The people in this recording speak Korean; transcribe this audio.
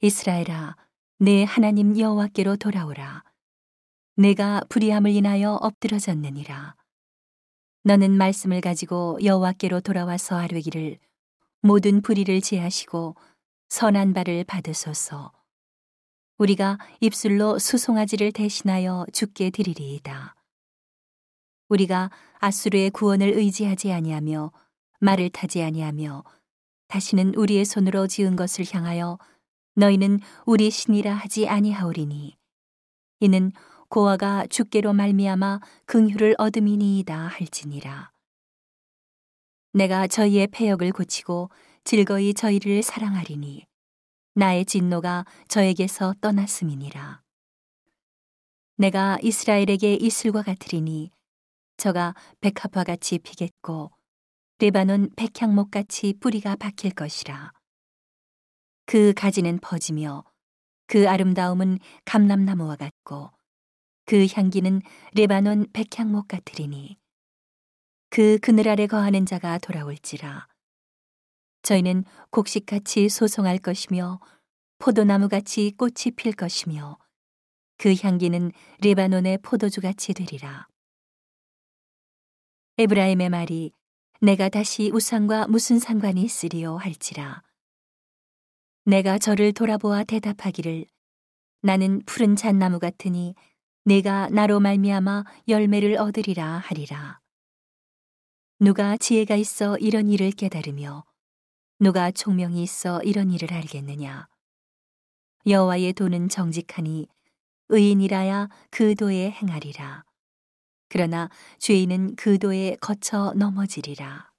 이스라엘아, 내 하나님 여호와께로 돌아오라. 내가 불의함을 인하여 엎드러졌느니라. 너는 말씀을 가지고 여호와께로 돌아와서 아뢰기를, 모든 불의를 제하시고 선한 바를 받으소서. 우리가 입술로 수송아지를 대신하여 주께 드리리이다. 우리가 아수르의 구원을 의지하지 아니하며 말을 타지 아니하며 다시는 우리의 손으로 지은 것을 향하여 너희는 우리 신이라 하지 아니하오리니, 이는 고아가 주께로 말미암아 긍휼을 얻음이니이다 할지니라. 내가 저희의 패역을 고치고 즐거이 저희를 사랑하리니 나의 진노가 저에게서 떠났음이니라. 내가 이스라엘에게 이슬과 같으리니 저가 백합화 같이 피겠고 레바논 백향목 같이 뿌리가 박힐 것이라. 그 가지는 퍼지며 그 아름다움은 감람나무와 같고 그 향기는 레바논 백향목 같으리니 그 그늘 아래 거하는 자가 돌아올지라. 저희는 곡식같이 소송할 것이며 포도나무같이 꽃이 필 것이며 그 향기는 레바논의 포도주같이 되리라. 에브라임의 말이 내가 다시 우상과 무슨 상관이 있으리요 할지라. 내가 저를 돌아보아 대답하기를, 나는 푸른 잣나무 같으니 내가 나로 말미암아 열매를 얻으리라 하리라. 누가 지혜가 있어 이런 일을 깨달으며 누가 총명이 있어 이런 일을 알겠느냐. 여호와의 도는 정직하니 의인이라야 그 도에 행하리라. 그러나 죄인은 그 도에 거쳐 넘어지리라.